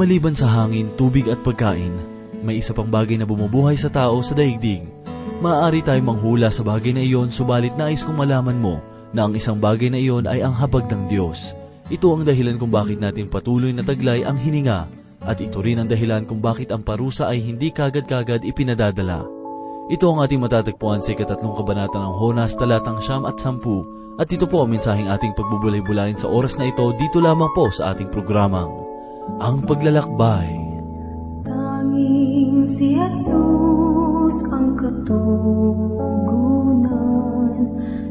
Maliban sa hangin, tubig at pagkain, may isa pang bagay na bumubuhay sa tao sa daigdig. Maaari tayong manghula sa bagay na iyon, subalit nais kong malaman mo na ang isang bagay na iyon ay ang habag ng Diyos. Ito ang dahilan kung bakit natin patuloy na taglay ang hininga, at ito rin ang dahilan kung bakit ang parusa ay hindi kagad-kagad ipinadadala. Ito ang ating matatagpuan sa 3 kabanata ng Jonas, talatang 9 at 10, at ito po ang mensaheng ating pagbubulay-bulayin sa oras na ito dito lamang po sa ating programang Ang Paglalakbay. Tanging si Jesus ang katugunan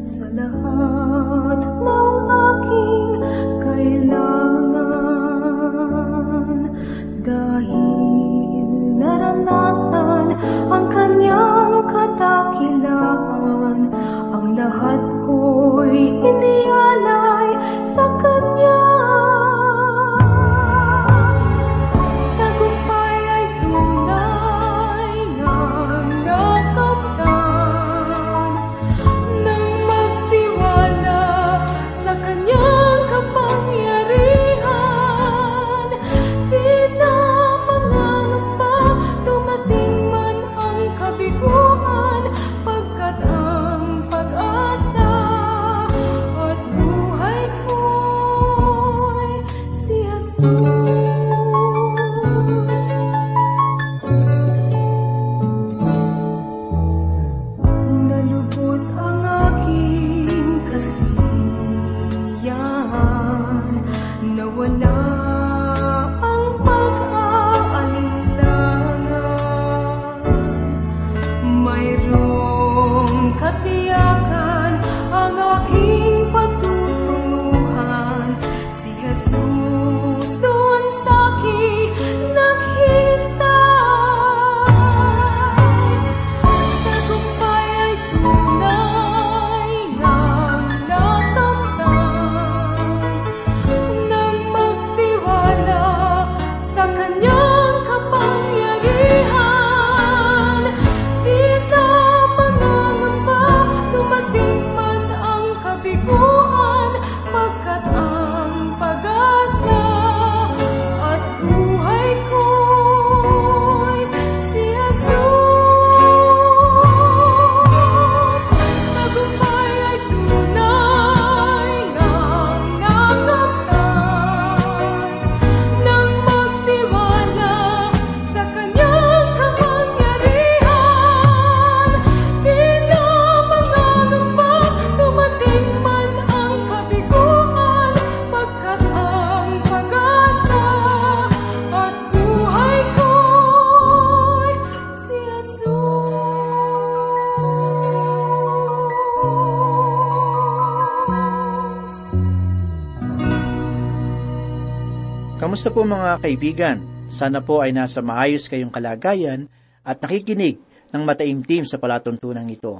sa lahat ng aking kailangan, dahil naranasan ang kanyang katakilaan, ang lahat ko'y inialay sa kanya. Kamusta po mga kaibigan? Sana po ay nasa maayos kayong kalagayan at nakikinig ng mataimtim sa palatuntunan ito.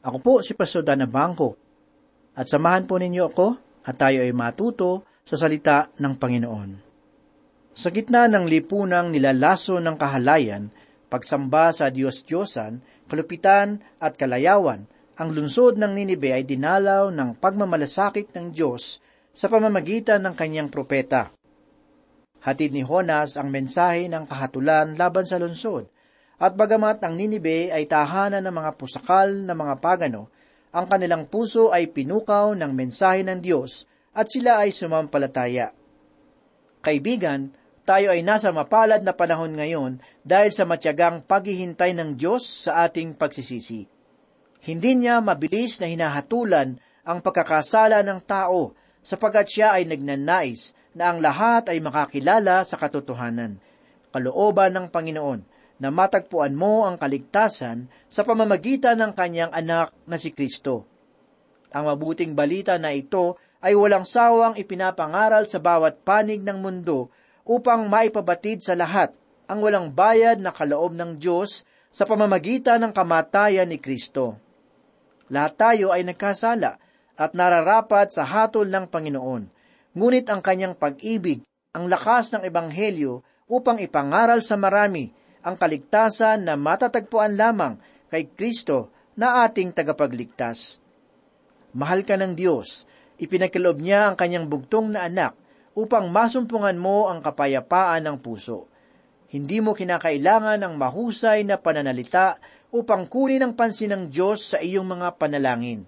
Ako po si Pastor Dan Abangco, at samahan po ninyo ako at tayo ay matuto sa salita ng Panginoon. Sa gitna ng lipunang nilalaso ng kahalayan, pagsamba sa Diyos-Diyosan, kalupitan at kalayawan, ang lungsod ng Ninive ay dinalaw ng pagmamalasakit ng Diyos sa pamamagitan ng kanyang propeta. Hatid ni Jonas ang mensahe ng kahatulan laban sa lungsod, at bagamat ang Ninive ay tahanan ng mga pusakal na mga pagano, ang kanilang puso ay pinukaw ng mensahe ng Diyos at sila ay sumampalataya. Kaibigan, tayo ay nasa mapalad na panahon ngayon dahil sa matyagang paghihintay ng Diyos sa ating pagsisisi. Hindi niya mabilis na hinahatulan ang pagkakasala ng tao sapagkat siya ay nagnanais na ang lahat ay makakilala sa katotohanan. Kalooban ng Panginoon na matagpuan mo ang kaligtasan sa pamamagitan ng kanyang anak na si Kristo. Ang mabuting balita na ito ay walang sawang ipinapangaral sa bawat panig ng mundo upang maipabatid sa lahat ang walang bayad na kaloob ng Diyos sa pamamagitan ng kamatayan ni Kristo. Lahat tayo ay nagkasala at nararapat sa hatol ng Panginoon. Ngunit ang kanyang pag-ibig, ang lakas ng Ebanghelyo upang ipangaral sa marami, ang kaligtasan na matatagpuan lamang kay Kristo na ating tagapagligtas. Mahal ka ng Diyos, ipinagkaloob niya ang kanyang bugtong na anak upang masumpungan mo ang kapayapaan ng puso. Hindi mo kinakailangan ang mahusay na pananalita upang kunin ang pansin ng Diyos sa iyong mga panalangin.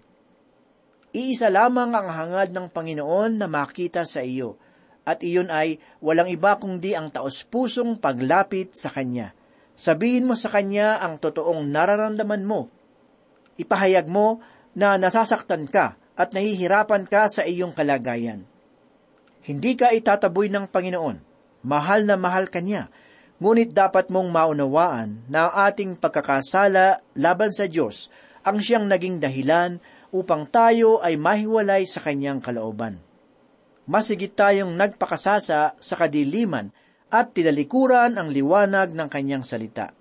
Iisa lamang ang hangad ng Panginoon na makita sa iyo, at iyon ay walang iba kundi ang taos-pusong paglapit sa Kanya. Sabihin mo sa Kanya ang totoong nararamdaman mo. Ipahayag mo na nasasaktan ka at nahihirapan ka sa iyong kalagayan. Hindi ka itataboy ng Panginoon. Mahal na mahal ka niya. Ngunit dapat mong maunawaan na ating pagkakasala laban sa Diyos ang siyang naging dahilan upang tayo ay mahiwalay sa Kanyang kalooban. Masigit tayong nagpakasasa sa kadiliman at tinalikuran ang liwanag ng Kanyang salita,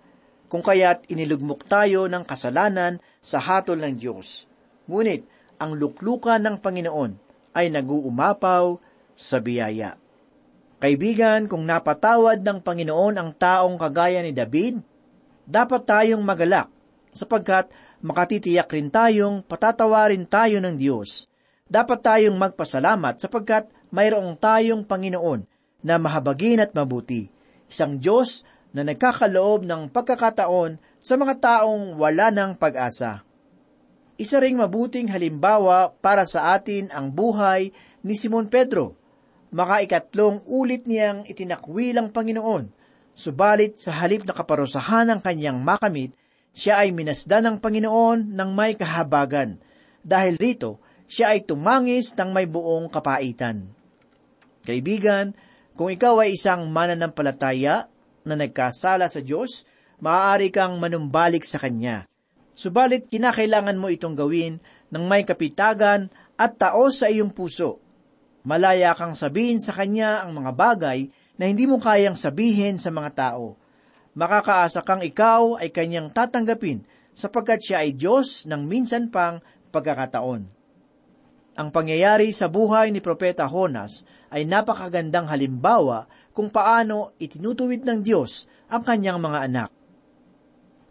kung kaya't inilugmok tayo ng kasalanan sa hatol ng Diyos. Ngunit ang luklukan ng Panginoon ay naguumapaw sa biyaya. Kaibigan, kung napatawad ng Panginoon ang taong kagaya ni David, dapat tayong magalak, sapagkat makatitiyak rin tayong patatawarin tayo ng Diyos. Dapat tayong magpasalamat sapagkat mayroong tayong Panginoon na mahabagin at mabuti, isang Diyos na nagkakaloob ng pagkakataon sa mga taong wala ng pag-asa. Isa ring mabuting halimbawa para sa atin ang buhay ni Simon Pedro. Makaikatlong ulit niyang itinakwil ang Panginoon, subalit sa halip na kaparusahan ang kanyang makamit, siya ay minasdan ng Panginoon ng may kahabagan. Dahil rito, siya ay tumangis ng may buong kapaitan. Kaibigan, kung ikaw ay isang mananampalataya na nagkasala sa Diyos, maaari kang manumbalik sa Kanya. Subalit kinakailangan mo itong gawin ng may kapitagan at taos sa iyong puso. Malaya kang sabihin sa Kanya ang mga bagay na hindi mo kayang sabihin sa mga tao. Makakaasa kang ikaw ay Kanyang tatanggapin sapagkat siya ay Diyos ng minsan pang pagkakataon. Ang pangyayari sa buhay ni Propeta Jonas ay napakagandang halimbawa kung paano itinutuwid ng Diyos ang Kanyang mga anak.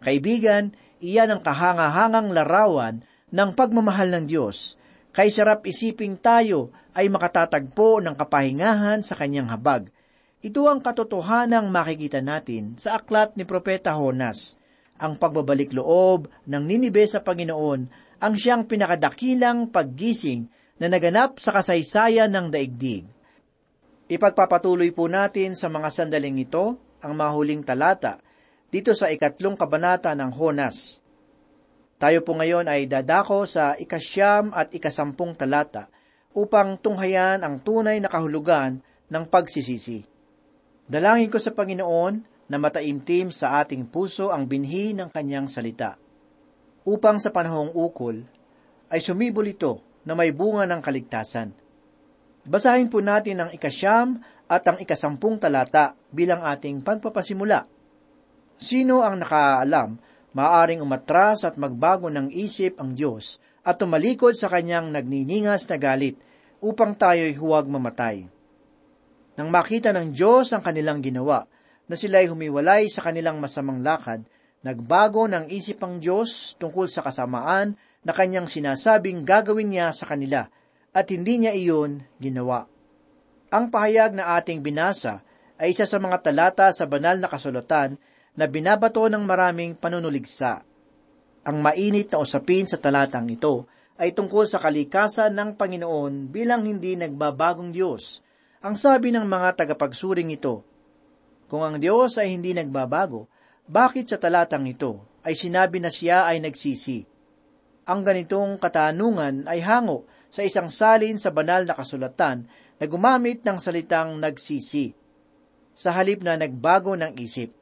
Kaibigan, iyan ang kahangahangang larawan ng pagmamahal ng Diyos. Kaysarap isiping tayo ay makatatagpo ng kapahingahan sa Kanyang habag. Ito ang katotohanang makikita natin sa aklat ni Propeta Jonas, ang pagbabalik loob ng Ninive sa Panginoon, ang siyang pinakadakilang paggising na naganap sa kasaysayan ng daigdig. Ipagpapatuloy po natin sa mga sandaling ito ang mahuling talata dito sa 2 kabanata ng Jonas. Tayo po ngayon ay dadako sa 9 at 10 talata upang tunghayan ang tunay na kahulugan ng pagsisisi. Dalangin ko sa Panginoon na mataimtim sa ating puso ang binhi ng Kanyang salita, upang sa panahong ukol ay sumibol ito na may bunga ng kaligtasan. Basahin po natin ang 9 at ang 10 talata bilang ating pagpapasimula. Sino ang nakaalam, maaring umatras at magbago ng isip ang Diyos at tumalikod sa Kanyang nagniningas na galit upang tayo'y huwag mamatay. Nang makita ng Diyos ang kanilang ginawa, na sila'y humiwalay sa kanilang masamang lakad, nagbago ng isip ang Diyos tungkol sa kasamaan na Kanyang sinasabing gagawin niya sa kanila, at hindi niya iyon ginawa. Ang pahayag na ating binasa ay isa sa mga talata sa banal na kasulatan na binabato ng maraming panunuligsa. Ang mainit na usapin sa talatang ito ay tungkol sa kalikasan ng Panginoon bilang hindi nagbabagong Diyos. Ang sabi ng mga tagapagsuring ito, kung ang Diyos ay hindi nagbabago, bakit sa talatang ito ay sinabi na siya ay nagsisi? Ang ganitong katanungan ay hango sa isang salin sa banal na kasulatan na gumamit ng salitang nagsisi, sa halip na nagbago ng isip.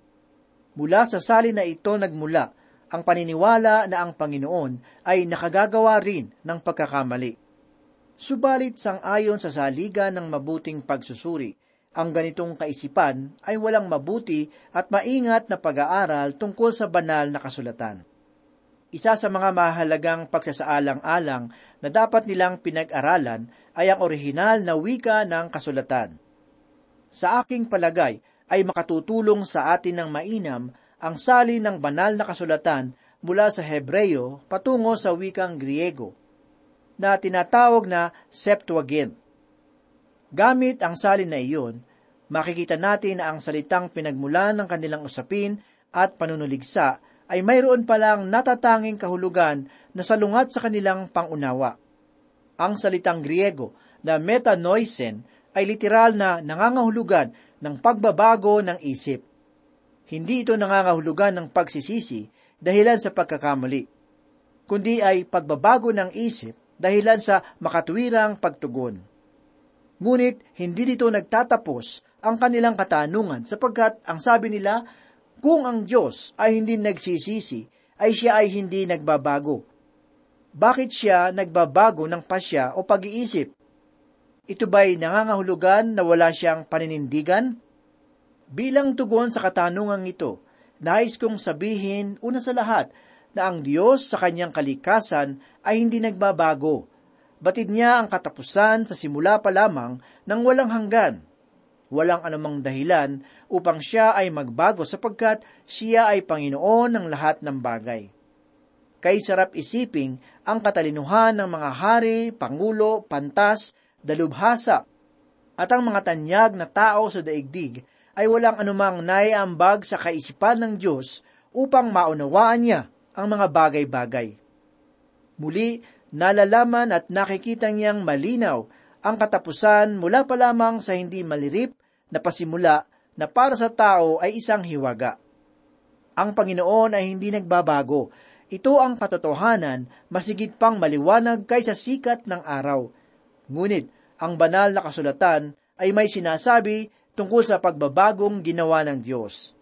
Mula sa salin na ito nagmula ang paniniwala na ang Panginoon ay nakagagawa rin ng pagkakamali. Subalit sang-ayon sa saligan ng mabuting pagsusuri, ang ganitong kaisipan ay walang mabuti at maingat na pag-aaral tungkol sa banal na kasulatan. Isa sa mga mahalagang pagsasaalang-alang na dapat nilang pinag-aralan ay ang orihinal na wika ng kasulatan. Sa aking palagay ay makatutulong sa atin ng mainam ang salin ng banal na kasulatan mula sa Hebreo patungo sa wikang Griego, na tinatawag na Septuagint. Gamit ang salin na iyon, makikita natin na ang salitang pinagmulan ng kanilang usapin at panunuligsa ay mayroon palang natatanging kahulugan na salungat sa kanilang pangunawa. Ang salitang Griego na metanoisen ay literal na nangangahulugan ng pagbabago ng isip. Hindi ito nangangahulugan ng pagsisisi dahilan sa pagkakamali, kundi ay pagbabago ng isip dahilan sa makatuwirang pagtugon. Ngunit hindi dito nagtatapos ang kanilang katanungan sapagkat ang sabi nila, kung ang Diyos ay hindi nagsisisi, ay siya ay hindi nagbabago. Bakit siya nagbabago ng pasya o pag-iisip? Ito ba'y nangangahulugan na wala siyang paninindigan? Bilang tugon sa katanungang ito, nais kong sabihin una sa lahat na ang Diyos sa kanyang kalikasan ay hindi nagbabago. Batid niya ang katapusan sa simula pa lamang ng walang hanggan. Walang anumang dahilan upang siya ay magbago sapagkat siya ay Panginoon ng lahat ng bagay. Kaysarap isiping ang katalinuhan ng mga hari, pangulo, pantas, dalubhasa, at ang mga tanyag na tao sa daigdig ay walang anumang naiambag sa kaisipan ng Diyos upang maunawaan niya ang mga bagay-bagay. Muli, nalalaman at nakikita niyang malinaw ang katapusan mula pa lamang sa hindi malirip na pasimula na para sa tao ay isang hiwaga. Ang Panginoon ay hindi nagbabago. Ito ang katotohanan masigit pang maliwanag kaysa sikat ng araw. Ngunit ang banal na kasulatan ay may sinasabi tungkol sa pagbabagong ginawa ng Diyos.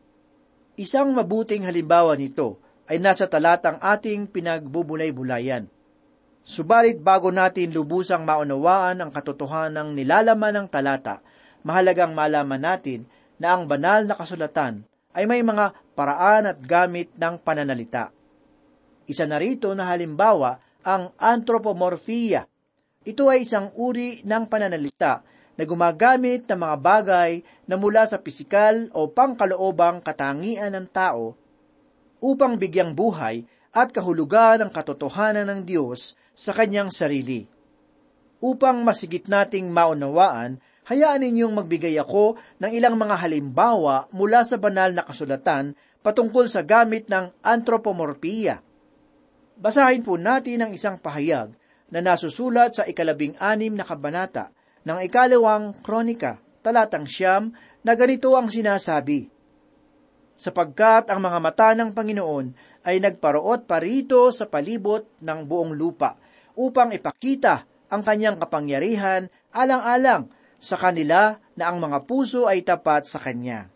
Isang mabuting halimbawa nito ay nasa talatang ating pinagbubulay-bulayan. Subalit bago natin lubusang maunawaan ang katotohanang nilalaman ng talata, mahalagang malaman natin na ang banal na kasulatan ay may mga paraan at gamit ng pananalita. Isa na rito na halimbawa ang anthropomorphiya. Ito ay isang uri ng pananalita na gumagamit ng mga bagay na mula sa pisikal o pangkaloobang katangian ng tao upang bigyang buhay at kahulugan ang katotohanan ng Diyos sa kanyang sarili. Upang masigit nating maunawaan, hayaan ninyong magbigay ako ng ilang mga halimbawa mula sa banal na kasulatan patungkol sa gamit ng anthropomorphiya. Basahin po natin ang isang pahayag na nasusulat sa 16 na kabanata ng 2 Kronika, talatang 9, na ganito ang sinasabi, sapagkat ang mga mata ng Panginoon ay nagparoot parito sa palibot ng buong lupa upang ipakita ang kanyang kapangyarihan alang-alang sa kanila na ang mga puso ay tapat sa kanya.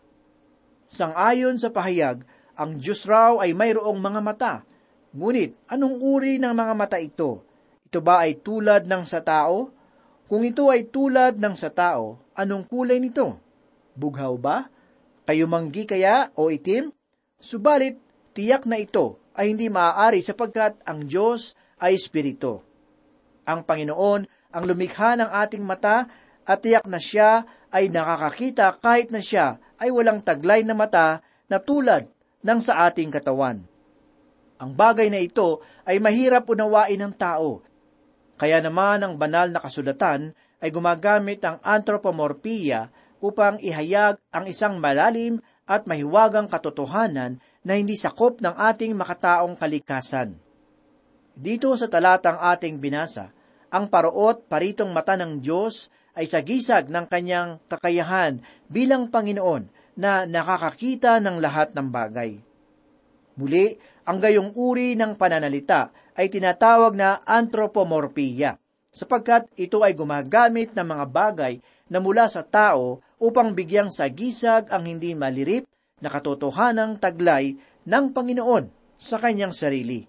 Sang-ayon sa pahayag, ang Diyos raw ay mayroong mga mata. Ngunit, anong uri ng mga mata ito? Ito ba ay tulad ng sa tao? Kung ito ay tulad ng sa tao, anong kulay nito? Bughaw ba? Kayumanggi kaya o itim? Subalit, tiyak na ito ay hindi maaari sapagkat ang Diyos ay Espiritu. Ang Panginoon ang lumikha ng ating mata at tiyak na siya ay nakakakita kahit na siya ay walang taglay na mata na tulad ng sa ating katawan. Ang bagay na ito ay mahirap unawain ng tao. Kaya naman ang banal na kasulatan ay gumagamit ang anthropomorphiya upang ihayag ang isang malalim at mahiwagang katotohanan na hindi sakop ng ating makataong kalikasan. Dito sa talatang ating binasa, ang paruot paritong mata ng Diyos ay sagisag ng kanyang kakayahan bilang Panginoon na nakakakita ng lahat ng bagay. Muli, ang gayong uri ng pananalita ay tinatawag na anthropomorphiya, sapagkat ito ay gumagamit ng mga bagay na mula sa tao upang bigyang sagisag ang hindi malirip na katotohanang taglay ng Panginoon sa kanyang sarili.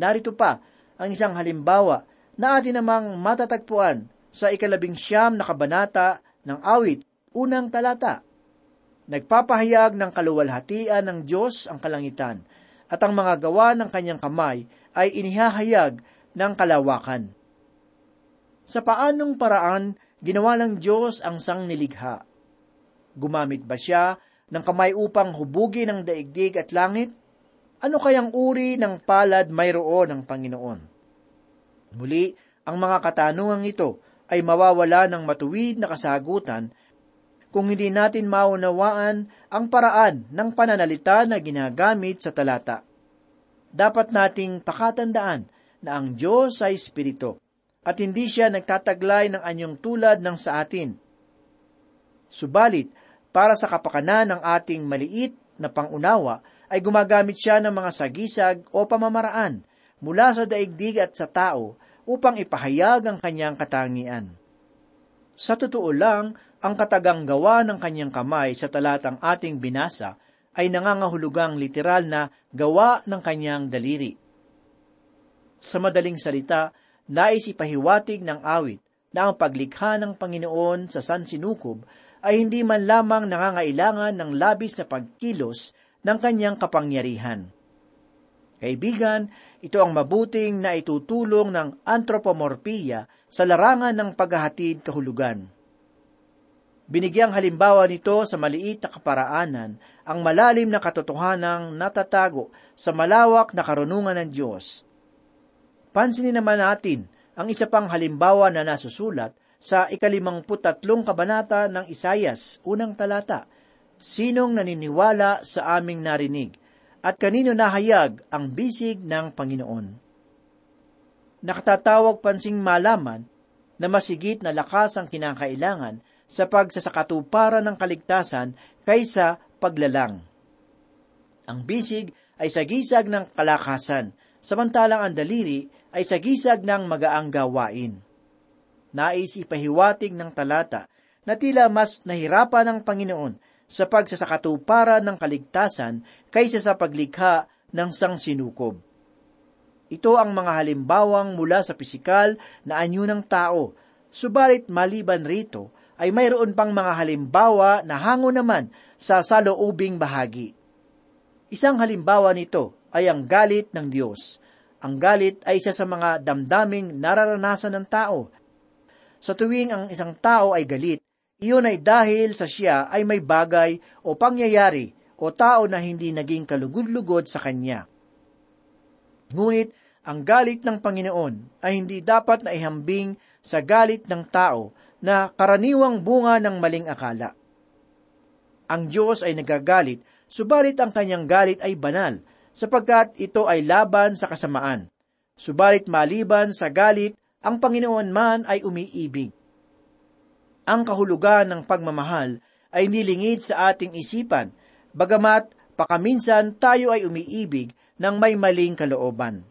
Narito pa ang isang halimbawa na atin namang matatagpuan sa 19 na kabanata ng Awit, 1 talata. Nagpapahayag ng kaluwalhatian ng Diyos ang kalangitan, at ang mga gawa ng kanyang kamay ay inihahayag ng kalawakan. Sa paanong paraan ginawa ng Diyos ang sangnilikha? Gumamit ba siya ng kamay upang hubugin ang daigdig at langit? Ano kayang uri ng palad mayroon ng Panginoon? Muli, ang mga katanungang ito ay mawawala ng matuwid na kasagutan kung hindi natin maunawaan ang paraan ng pananalita na ginagamit sa talata. Dapat nating pakatandaan na ang Diyos ay Espiritu at hindi siya nagtataglay ng anyong tulad ng sa atin. Subalit, para sa kapakanan ng ating maliit na pangunawa, ay gumagamit siya ng mga sagisag o pamamaraan mula sa daigdig at sa tao upang ipahayag ang kanyang katangian. Sa totoo lang, ang katagang gawa ng kanyang kamay sa talatang ating binasa ay nangangahulugang literal na gawa ng kanyang daliri. Sa madaling salita, nais ipahiwatig ng awit na ang paglikha ng Panginoon sa sansinukob ay hindi man lamang nangangailangan ng labis na pagkilos ng kanyang kapangyarihan. Kaibigan, ito ang mabuting na itutulong ng antropomorpiya sa larangan ng paghahatid kahulugan. Binigyang halimbawa nito sa maliit na kaparaanan ang malalim na katotohanang natatago sa malawak na karunungan ng Diyos. Pansinin naman natin ang isa pang halimbawa na nasusulat sa 53 kabanata ng Isayas, 1 talata. Sinong naniniwala sa aming narinig at kanino nahayag ang bisig ng Panginoon? Nakatatawag pansing malaman na masigit na lakas ang kinakailangan sa pagsasakatuparan ng kaligtasan kaysa paglalang. Ang bisig ay sagisag ng kalakasan, samantalang ang daliri ay sagisag ng magaang gawain. Nais ipahiwatig ng talata na tila mas nahirapan ng Panginoon sa pagsasakatuparan ng kaligtasan kaysa sa paglikha ng sangsinukob. Ito ang mga halimbawang mula sa pisikal na anyo ng tao, subalit maliban rito, ay mayroon pang mga halimbawa na hango naman sa saloobing bahagi. Isang halimbawa nito ay ang galit ng Diyos. Ang galit ay isa sa mga damdaming nararanasan ng tao. Sa tuwing ang isang tao ay galit, iyon ay dahil sa siya ay may bagay o pangyayari o tao na hindi naging kalugod-lugod sa kanya. Ngunit, ang galit ng Panginoon ay hindi dapat na ihambing sa galit ng tao na karaniwang bunga ng maling akala. Ang Diyos ay nagagalit, subalit ang kanyang galit ay banal, sapagkat ito ay laban sa kasamaan. Subalit maliban sa galit, ang Panginoon man ay umiibig. Ang kahulugan ng pagmamahal ay nilingid sa ating isipan, bagamat pakaminsan tayo ay umiibig ng may maling kalooban.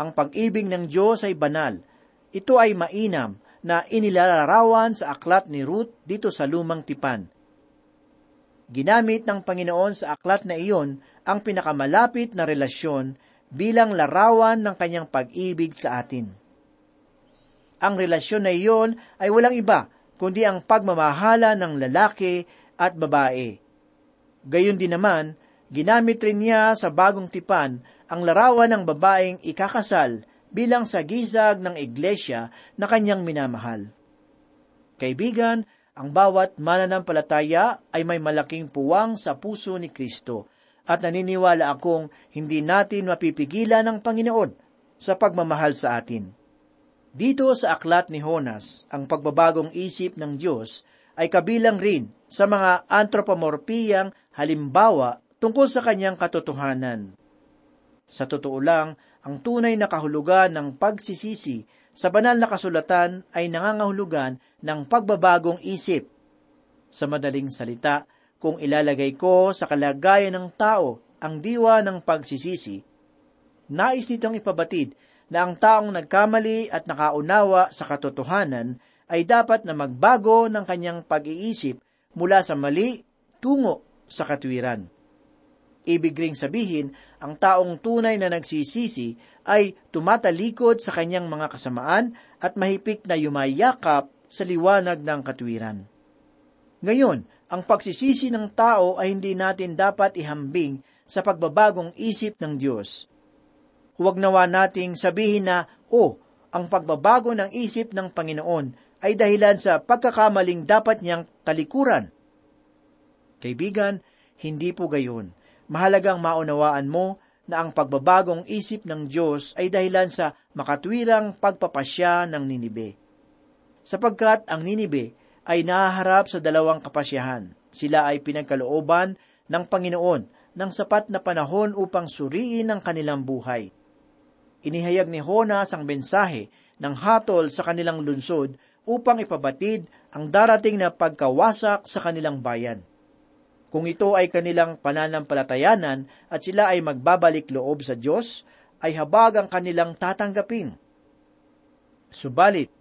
Ang pag-ibig ng Diyos ay banal. Ito ay mainam, na inilalarawan sa aklat ni Ruth dito sa Lumang Tipan. Ginamit ng Panginoon sa aklat na iyon ang pinakamalapit na relasyon bilang larawan ng kanyang pag-ibig sa atin. Ang relasyon na iyon ay walang iba kundi ang pagmamahala ng lalaki at babae. Gayon din naman, ginamit rin niya sa Bagong Tipan ang larawan ng babaeng ikakasal bilang sagisag ng iglesia na kanyang minamahal. Kaibigan, ang bawat mananampalataya ay may malaking puwang sa puso ni Kristo at naniniwala akong hindi natin mapipigilan ng Panginoon sa pagmamahal sa atin. Dito sa aklat ni Jonas, ang pagbabagong isip ng Diyos ay kabilang rin sa mga antropomorpiyang halimbawa tungkol sa kanyang katotohanan. Sa totoo lang, ang tunay na kahulugan ng pagsisisi sa banal na kasulatan ay nangangahulugan ng pagbabagong isip. Sa madaling salita, kung ilalagay ko sa kalagayan ng tao ang diwa ng pagsisisi, nais nitong ipabatid na ang taong nagkamali at nakaunawa sa katotohanan ay dapat na magbago ng kanyang pag-iisip mula sa mali tungo sa katwiran. Ibig ring sabihin, ang taong tunay na nagsisisi ay tumatalikod sa kanyang mga kasamaan at mahipik na yumayakap sa liwanag ng katwiran. Ngayon, ang pagsisisi ng tao ay hindi natin dapat ihambing sa pagbabagong isip ng Diyos. Huwag nawa nating sabihin na, ang pagbabago ng isip ng Panginoon ay dahilan sa pagkakamaling dapat niyang talikuran. Kaibigan, hindi po gayon. Mahalagang maunawaan mo na ang pagbabagong isip ng Diyos ay dahilan sa makatwirang pagpapasya ng Ninibe. sapagkat ang Ninive ay nahaharap sa dalawang kapasyahan. Sila ay pinagkalooban ng Panginoon ng sapat na panahon upang suriin ang kanilang buhay. Inihayag ni Jonas ang mensahe ng hatol sa kanilang lungsod upang ipabatid ang darating na pagkawasak sa kanilang bayan. Kung ito ay kanilang pananampalatayanan at sila ay magbabalik loob sa Diyos, ay habag ang kanilang tatanggapin. Subalit,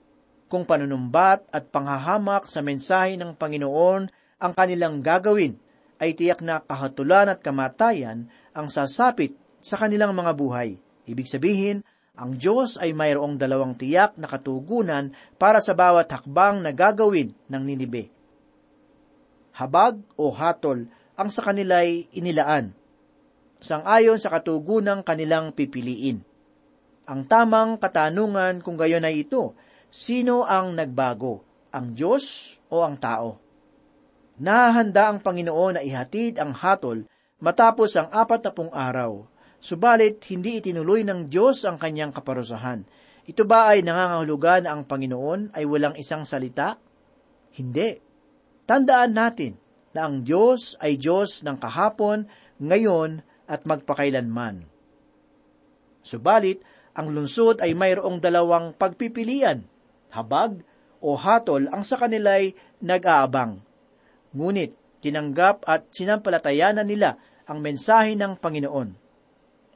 kung panunumbat at panghahamak sa mensahe ng Panginoon ang kanilang gagawin, ay tiyak na kahatulan at kamatayan ang sasapit sa kanilang mga buhay. Ibig sabihin, ang Diyos ay mayroong dalawang tiyak na katugunan para sa bawat hakbang na gagawin ng Ninive. Habag o hatol ang sa kanila'y inilaan, sangayon sa katugunang kanilang pipiliin. Ang tamang katanungan kung gayon ay ito, sino ang nagbago, ang Diyos o ang tao? Nahahanda ang Panginoon na ihatid ang hatol matapos ang 40 araw, subalit hindi itinuloy ng Diyos ang kanyang kaparusahan. Ito ba ay nangangahulugan na ang Panginoon ay walang isang salita? Hindi. Tandaan natin na ang Diyos ay Diyos ng kahapon, ngayon at magpakailanman. Subalit, ang lungsod ay mayroong dalawang pagpipilian, habag o hatol ang sa kanila'y nag-aabang. Ngunit, tinanggap at sinampalatayanan nila ang mensahe ng Panginoon.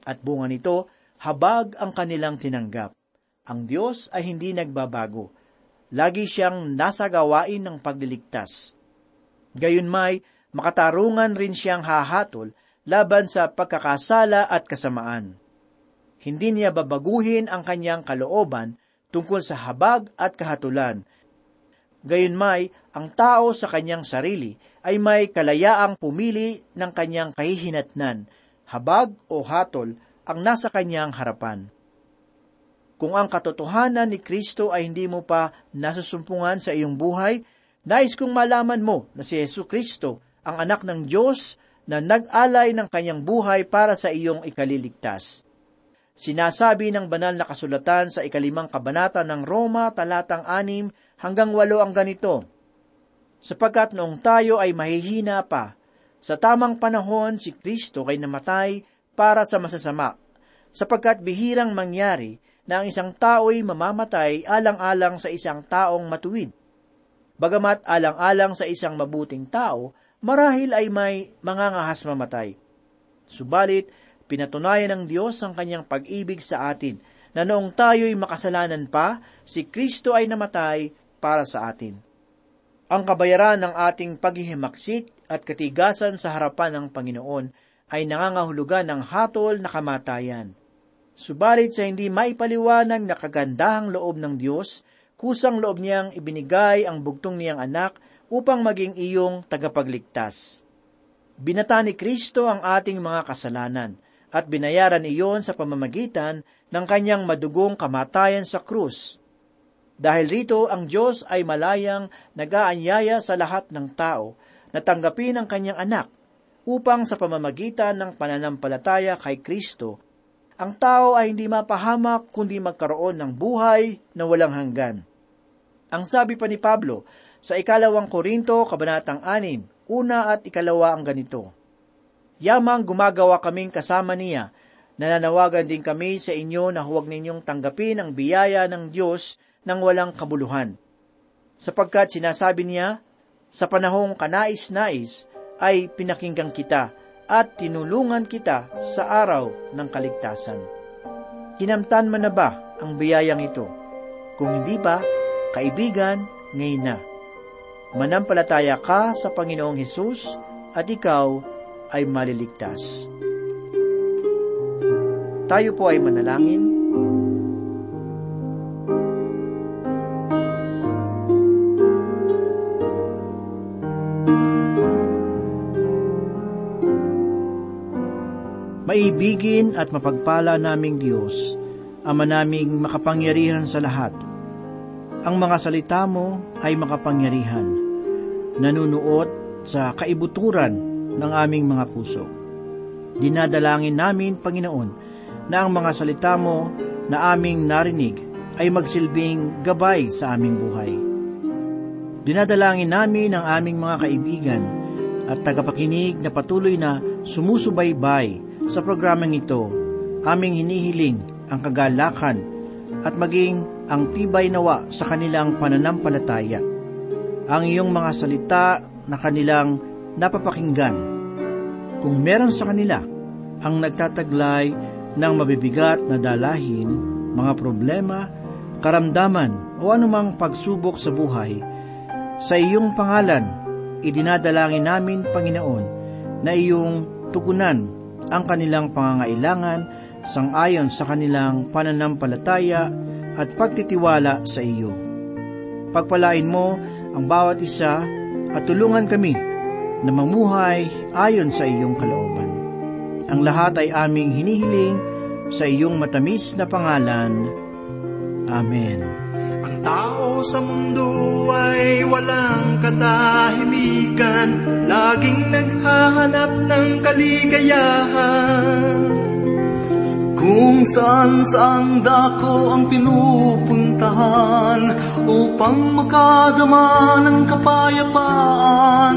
At bunga nito, habag ang kanilang tinanggap. Ang Diyos ay hindi nagbabago. Lagi siyang nasa gawain ng pagliligtas. Gayunmay, makatarungan rin siyang hahatol laban sa pagkakasala at kasamaan. Hindi niya babaguhin ang kanyang kalooban tungkol sa habag at kahatulan. Gayunmay, ang tao sa kanyang sarili ay may kalayaang pumili ng kanyang kahihinatnan, habag o hatol ang nasa kanyang harapan. Kung ang katotohanan ni Kristo ay hindi mo pa nasusumpungan sa iyong buhay, nais kong malaman mo na si Yesu Kristo, ang anak ng Diyos na nag-alay ng kanyang buhay para sa iyong ikaliligtas. Sinasabi ng banal na kasulatan sa 5 kabanata ng Roma, talatang 6-8 ang ganito, sapagkat noong tayo ay mahihina pa, sa tamang panahon si Kristo ay namatay para sa masasama, sapagkat bihirang mangyari na ang isang tao'y mamamatay alang-alang sa isang taong matuwid. Bagamat alang-alang sa isang mabuting tao, marahil ay may mangangahas mamatay. Subalit, pinatunayan ng Diyos ang kanyang pag-ibig sa atin, na noong tayo'y makasalanan pa, si Kristo ay namatay para sa atin. Ang kabayaran ng ating paghihimaksik at katigasan sa harapan ng Panginoon ay nangangahulugan ng hatol na kamatayan. Subalit sa hindi maipaliwanag na kagandahang loob ng Diyos, kusang loob niyang ibinigay ang bugtong niyang anak upang maging iyong tagapagligtas. Binata ni Kristo ang ating mga kasalanan at binayaran iyon sa pamamagitan ng kanyang madugong kamatayan sa krus. Dahil rito, ang Diyos ay malayang nag-aanyaya sa lahat ng tao na tanggapin ang kanyang anak upang sa pamamagitan ng pananampalataya kay Kristo, ang tao ay hindi mapahamak kundi magkaroon ng buhay na walang hanggan. Ang sabi pa ni Pablo sa 2 Korinto, kabanatang 6:1 at 2 ang ganito, yamang gumagawa kaming kasama niya, nananawagan din kami sa inyo na huwag ninyong tanggapin ang biyaya ng Diyos ng walang kabuluhan. Sapagkat sinasabi niya, sa panahong kanais-nais ay pinakinggan kita, at tinulungan kita sa araw ng kaligtasan. Kinamtan man na ba ang biyayang ito? Kung hindi pa, kaibigan, ngayon na. Manampalataya ka sa Panginoong Hesus at ikaw ay maliligtas. Tayo po ay manalangin. Maibigin at mapagpala naming Diyos, Ama naming makapangyarihan sa lahat. Ang mga salita mo ay makapangyarihan, nanunuot sa kaibuturan ng aming mga puso. Dinadalangin namin, Panginoon, na ang mga salita mo na aming narinig ay magsilbing gabay sa aming buhay. Dinadalangin namin ang aming mga kaibigan at tagapakinig na patuloy na sumusubaybay sa programang ito. Aming hinihiling ang kagalakan at maging ang tibay nawa sa kanilang pananampalataya. Ang iyong mga salita na kanilang napapakinggan, kung meron sa kanila ang nagtataglay ng mabibigat na dalahin, mga problema, karamdaman o anumang pagsubok sa buhay, sa iyong pangalan, idinadalangin namin, Panginoon, na iyong tugunan ang kanilang pangangailangan sangayon sa kanilang pananampalataya at pagtitiwala sa iyo. Pagpalain mo ang bawat isa at tulungan kami na mamuhay ayon sa iyong kalooban. Ang lahat ay aming hinihiling sa iyong matamis na pangalan. Amen. Ang tao sa mundo ay walang katahimikan, laging naghahanap ng kaligayahan. Kung saan-saan dako ang pinupuntahan upang makadama ng kapayapaan.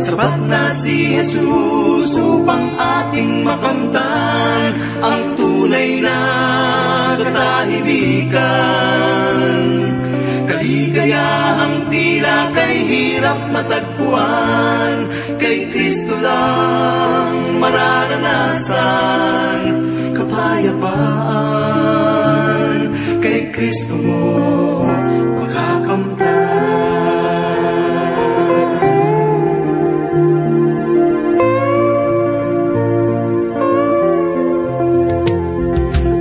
Sapat na si Jesus upang ating makamtan ang tunay na katahimikan. Kaligayahang tila kay hirap matagpuan, kay Kristo lang mararanasan. Kapayapaan, kay Kristo mo makakamtan.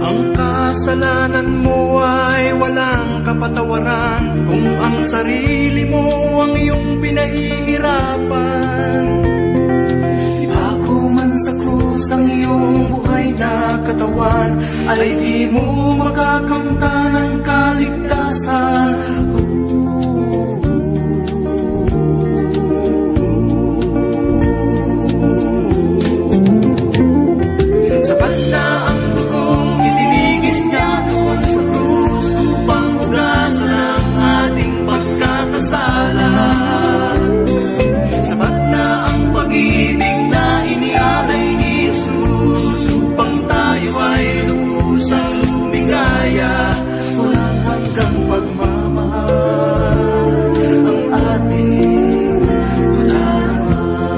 Ang kasalanan mo ay walang kapatawaran, kung ang sarili mo ang iyong pinahihirapan. Ibako man sa krus ang iyong buhay na katawan, ay di mo makakamtan ang kaligtasan. Sapat na ang dugong itinigis niya doon sa krus upang hugasan ang ating pagkakasala. Sapat na ang pag-ibig na inialay ni Jesus upang tayo ay lubusang lumigaya. Walang hanggang pagmamahal ang ating malalaman.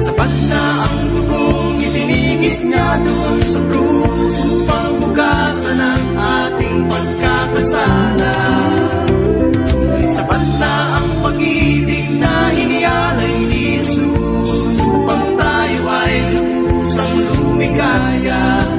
Sapat na ang dugong itinigis niya doon sa krus upang hugasan ang ating pagkakasala. Sapat na ang pag-ibig na inialay ni Jesus upang tayo ay lubusang lumigaya.